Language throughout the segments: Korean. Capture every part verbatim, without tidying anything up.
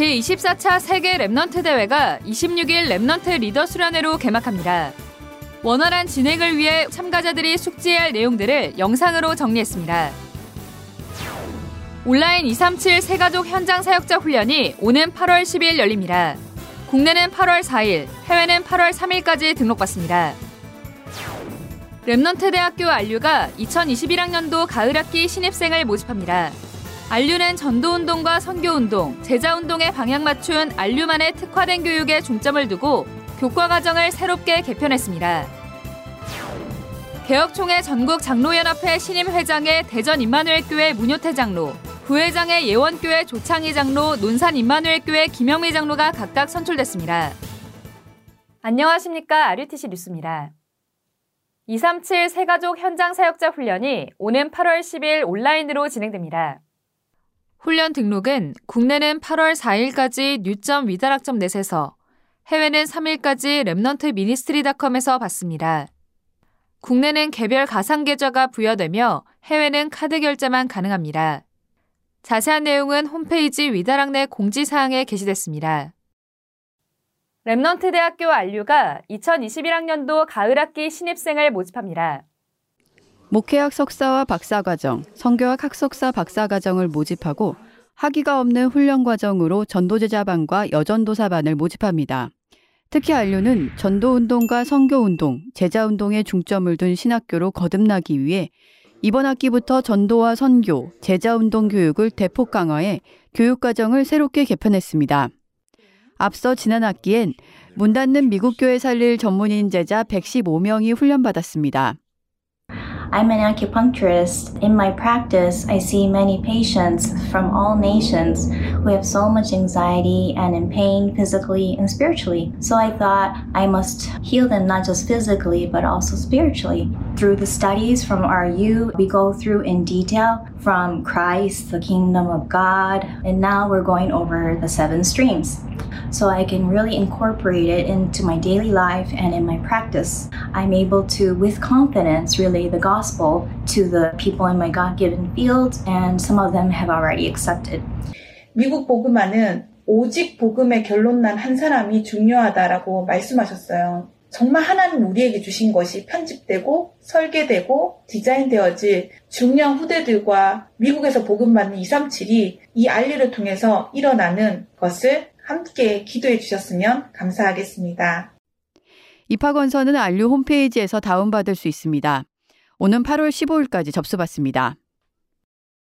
제이십사 차 세계 렘넌트 대회가 이십육일 렘넌트 리더 수련회로 개막합니다. 원활한 진행을 위해 참가자들이 숙지해야 할 내용들을 영상으로 정리했습니다. 온라인 이삼칠 새가족 현장 사역자 훈련이 오는 팔월 십일 열립니다. 국내는 팔월 사일, 해외는 팔월 삼일까지 등록받습니다. 렘넌트 대학교 알류가 이천이십일학년도 가을학기 신입생을 모집합니다. 알류는 전도운동과 선교운동, 제자운동에 방향 맞춘 알류만의 특화된 교육에 중점을 두고 교과과정을 새롭게 개편했습니다. 개혁총회 전국장로연합회 신임회장의 대전 임마누엘교회 문효태 장로, 부회장의 예원교회 조창희 장로, 논산 임마누엘교회 김영미 장로가 각각 선출됐습니다. 안녕하십니까. 알유티씨 뉴스입니다. 이삼칠 새가족 현장 사역자 훈련이 오는 팔월 십일 온라인으로 진행됩니다. 훈련 등록은 국내는 팔월 사일까지 뉴 점 위다락 점 넷에서 해외는 삼일까지 렘넌트 미니스트리 닷컴에서 받습니다. 국내는 개별 가상 계좌가 부여되며 해외는 카드 결제만 가능합니다. 자세한 내용은 홈페이지 위다락 내 공지사항에 게시됐습니다. 렘넌트 대학교 알류가 이천이십일학년도 가을학기 신입생을 모집합니다. 목회학 석사와 박사과정, 선교학 학석사 박사과정을 모집하고 학위가 없는 훈련과정으로 전도제자반과 여전도사반을 모집합니다. 특히 알류는 전도운동과 선교운동, 제자운동에 중점을 둔 신학교로 거듭나기 위해 이번 학기부터 전도와 선교, 제자운동 교육을 대폭 강화해 교육과정을 새롭게 개편했습니다. 앞서 지난 학기엔 문 닫는 미국교회 살릴 전문인 제자 백십오명이 훈련받았습니다. I'm an acupuncturist. In my practice, I see many patients from all nations who have so much anxiety and in pain physically and spiritually. So I thought I must heal them not just physically but also spiritually. Through the studies from R U, we go through in detail from Christ, the kingdom of God, and now we're going over the seven streams. So I can really incorporate it into my daily life and in my practice. I'm able to, with confidence, relay the gospel to the people in my God-given field, and some of them have already accepted. 미국 복음화는 오직 복음의 결론난 한 사람이 중요하다라고 말씀하셨어요. 정말 하나님 우리에게 주신 것이 편집되고 설계되고 디자인되어질 중요한 후대들과 미국에서 복음받는 이삼칠이 이 알리를 통해서 일어나는 것을 함께 기도해 주셨으면 감사하겠습니다. 입학원서는 알류 홈페이지에서 다운받을 수 있습니다. 오는 팔월 십오일까지 접수받습니다.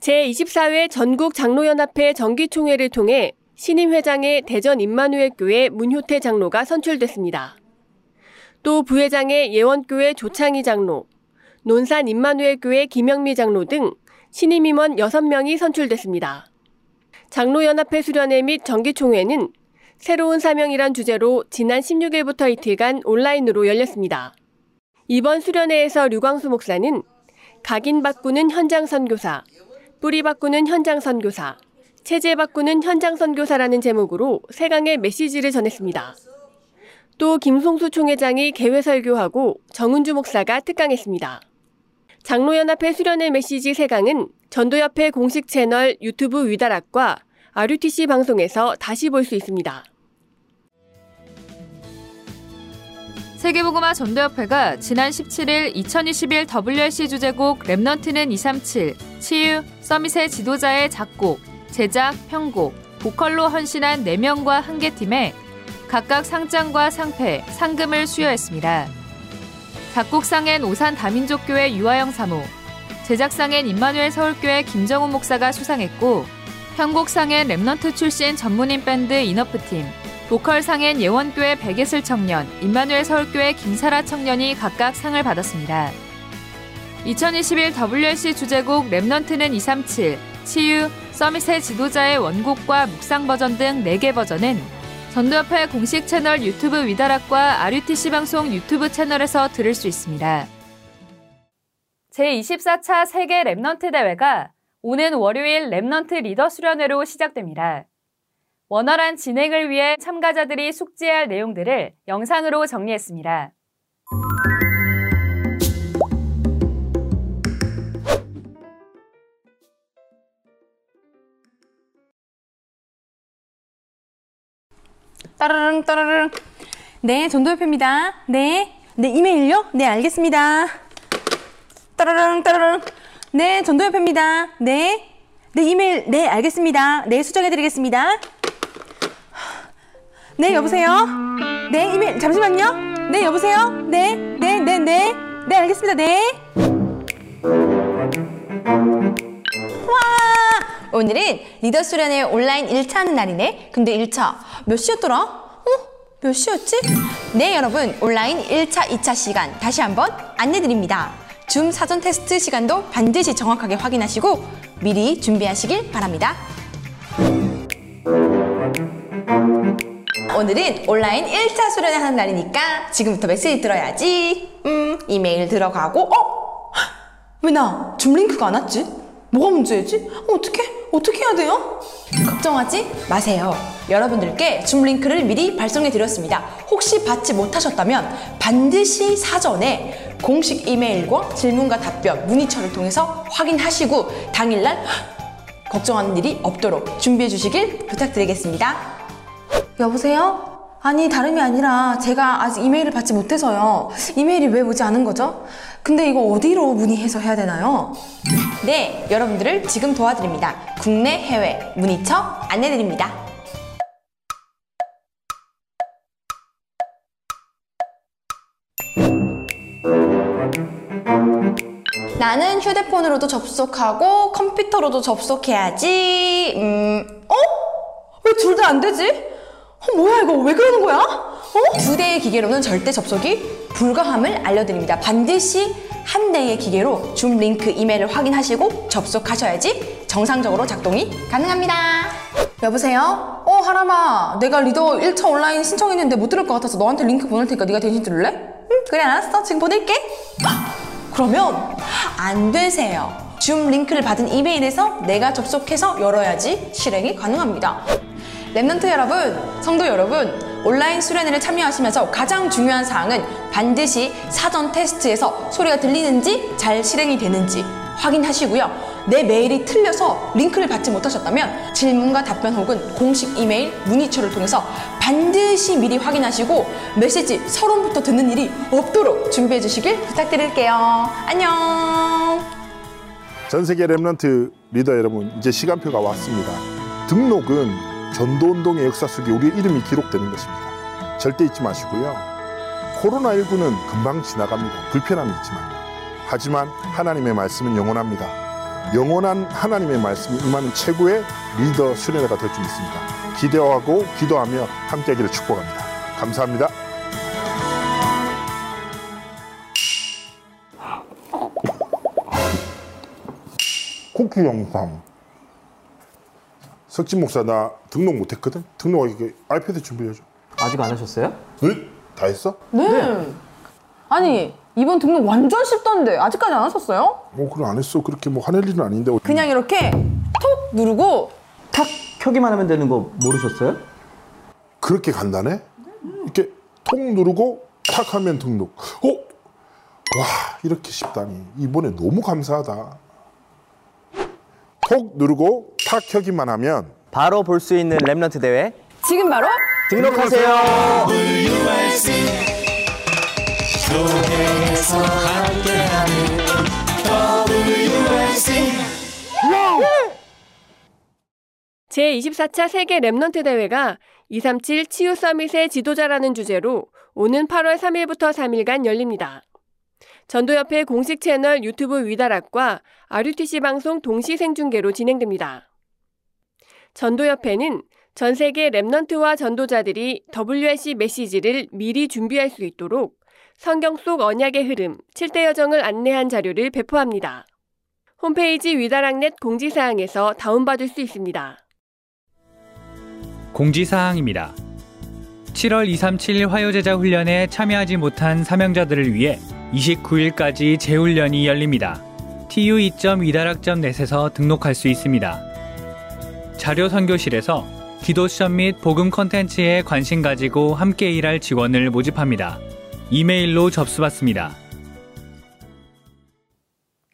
제이십사회 전국장로연합회 정기총회를 통해 신임회장의 대전 임마누엘교회 문효태 장로가 선출됐습니다. 또 부회장의 예원교회 조창희 장로, 논산 임마누엘교회 김영미 장로 등 신임임원 여섯명이 선출됐습니다. 장로연합회 수련회 및 정기총회는 새로운 사명이란 주제로 지난 십육일부터 이틀간 온라인으로 열렸습니다. 이번 수련회에서 류광수 목사는 각인 바꾸는 현장 선교사, 뿌리 바꾸는 현장 선교사, 체제 바꾸는 현장 선교사라는 제목으로 세 강의 메시지를 전했습니다. 또 김송수 총회장이 개회 설교하고 정은주 목사가 특강했습니다. 장로연합회 수련회 메시지 세 강은 전도협회 공식 채널 유튜브 위다락과 알유티씨 방송에서 다시 볼 수 있습니다. 세계복음화 전도협회가 지난 십칠일 이천이십일 더블유엘씨 주제곡 렘넌트는 이삼칠, 치유, 서밋의 지도자의 작곡, 제작, 편곡, 보컬로 헌신한 네명과 한 개 팀에 각각 상장과 상패, 상금을 수여했습니다. 작곡상엔 오산 다민족교회 유아영 사모, 제작상엔 임마누엘 서울교회 김정훈 목사가 수상했고, 편곡상엔 렘넌트 출신 전문인 밴드 인어프팀, 보컬상엔 예원교회 백예슬 청년, 임마누엘 서울교회 김사라 청년이 각각 상을 받았습니다. 이천이십일 더블유엘씨 주제곡 렘넌트는 이삼칠, 치유, 서밋의 지도자의 원곡과 묵상 버전 등 네 개 버전은 전도협회 공식 채널 유튜브 위다락과 알유티씨 방송 유튜브 채널에서 들을 수 있습니다. 제이십사 차 세계 렘넌트 대회가 오는 월요일 렘넌트 리더 수련회로 시작됩니다. 원활한 진행을 위해 참가자들이 숙지해야 할 내용들을 영상으로 정리했습니다. 따르릉 따르릉. 네, 전도협회입니다. 네. 네, 이메일요? 네, 알겠습니다. 따르릉 따르릉. 네, 전도협회입니다. 네. 네, 이메일. 네, 알겠습니다. 네, 수정해 드리겠습니다. 네, 여보세요? 네, 이메일. 잠시만요. 네, 여보세요? 네. 네, 네, 네. 네, 알겠습니다. 네. 와! 오늘은 리더 수련회 온라인 일 차 하는 날이네. 근데 일 차 몇 시였더라? 어? 몇 시였지? 네, 여러분, 온라인 일 차, 이 차 시간 다시 한번 안내드립니다. 줌 사전 테스트 시간도 반드시 정확하게 확인하시고 미리 준비하시길 바랍니다. 오늘은 온라인 일 차 수련회 하는 날이니까 지금부터 메시지 들어야지. 음, 이메일 들어가고. 어? 왜 나 줌 링크가 안 왔지? 뭐가 문제지? 어떻게? 어떻게 해야 돼요? 걱정하지 마세요. 여러분들께 줌 링크를 미리 발송해 드렸습니다. 혹시 받지 못하셨다면 반드시 사전에 공식 이메일과 질문과 답변, 문의처를 통해서 확인하시고 당일날 걱정하는 일이 없도록 준비해 주시길 부탁드리겠습니다. 여보세요? 아니, 다름이 아니라 제가 아직 이메일을 받지 못해서요. 이메일이 왜 오지 않은 거죠? 근데 이거 어디로 문의해서 해야 되나요? 네, 여러분들을 지금 도와드립니다. 국내, 해외, 문의처 안내드립니다. 나는 휴대폰으로도 접속하고 컴퓨터로도 접속해야지. 음... 어? 왜 둘 다 안 되지? 어, 뭐야 이거 왜 그러는 거야? 어? 두 대의 기계로는 절대 접속이 불가함을 알려드립니다. 반드시 한 대의 기계로 줌 링크 이메일을 확인하시고 접속하셔야지 정상적으로 작동이 가능합니다. 여보세요? 어, 하람아, 내가 리더 일 차 온라인 신청했는데 못 들을 것 같아서 너한테 링크 보낼 테니까 네가 대신 들을래? 응, 그래, 알았어. 지금 보낼게. 그러면 안 되세요. 줌 링크를 받은 이메일에서 내가 접속해서 열어야지 실행이 가능합니다. 렘넌트 여러분, 성도 여러분, 온라인 수련회를 참여하시면서 가장 중요한 사항은 반드시 사전 테스트에서 소리가 들리는지 잘 실행이 되는지 확인하시고요. 내 메일이 틀려서 링크를 받지 못하셨다면 질문과 답변 혹은 공식 이메일 문의처를 통해서 반드시 미리 확인하시고 메시지 서론부터 듣는 일이 없도록 준비해 주시길 부탁드릴게요. 안녕! 전세계 렘넌트 리더 여러분, 이제 시간표가 왔습니다. 등록은 전도운동의 역사 속에 우리의 이름이 기록되는 것입니다. 절대 잊지 마시고요. 코로나십구는 금방 지나갑니다. 불편함이 있지만. 하지만 하나님의 말씀은 영원합니다. 영원한 하나님의 말씀이 임하는 최고의 리더 수련회가 될 줄 믿습니다. 기대하고 기도하며 함께하기를 축복합니다. 감사합니다. 쿠키 영상. 석진 목사, 나 등록 못했거든? 등록하기 아이패드 준비해줘. 아직 안 하셨어요? 네? 다 했어? 네. 네. 아니, 이번 등록 완전 쉽던데 아직까지 안 하셨어요? 뭐 그래, 안 했어. 그렇게 뭐 화낼 일은 아닌데. 그냥 이렇게 톡 누르고 탁 켜기만 하면 되는 거 모르셨어요? 그렇게 간단해? 음. 이렇게 톡 누르고 탁 하면 등록. 어? 와, 이렇게 쉽다니. 이번에 너무 감사하다. 톡 누르고 탁 켜기만 하면 바로 볼 수 있는 렘넌트 대회, 지금 바로 등록하세요. 더블유알씨 교회에서 함께하는 더블유알씨. 제이십사 차 세계 렘넌트 대회가 이삼칠 치유 서밋의 지도자라는 주제로 오는 팔월 삼일부터 삼일간 열립니다. 전도협회 공식 채널 유튜브 위다락과 알유티씨 방송 동시 생중계로 진행됩니다. 전도협회는 전 세계 렘넌트와 전도자들이 더블유알씨 메시지를 미리 준비할 수 있도록 성경 속 언약의 흐름, 칠 대 여정을 안내한 자료를 배포합니다. 홈페이지 위다락넷 공지사항에서 다운받을 수 있습니다. 공지사항입니다. 칠월 이삼, 칠일 화요제자 훈련에 참여하지 못한 사명자들을 위해 이십구일까지 재훈련이 열립니다. 티 유 이 점 위다락 점 넷에서 등록할 수 있습니다. 자료 선교실에서 기도 수련 및 복음 콘텐츠에 관심 가지고 함께 일할 직원을 모집합니다. 이메일로 접수받습니다.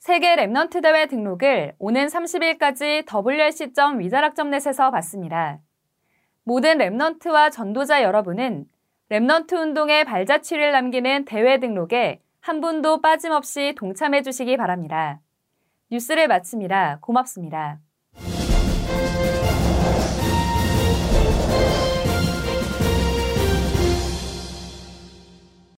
세계 렘넌트 대회 등록을 오는 삼십일까지 더블유알씨 점 위다락 점 넷에서 받습니다. 모든 렘넌트와 전도자 여러분은 렘넌트 운동의 발자취를 남기는 대회 등록에 한 분도 빠짐없이 동참해 주시기 바랍니다. 뉴스를 마칩니다. 고맙습니다.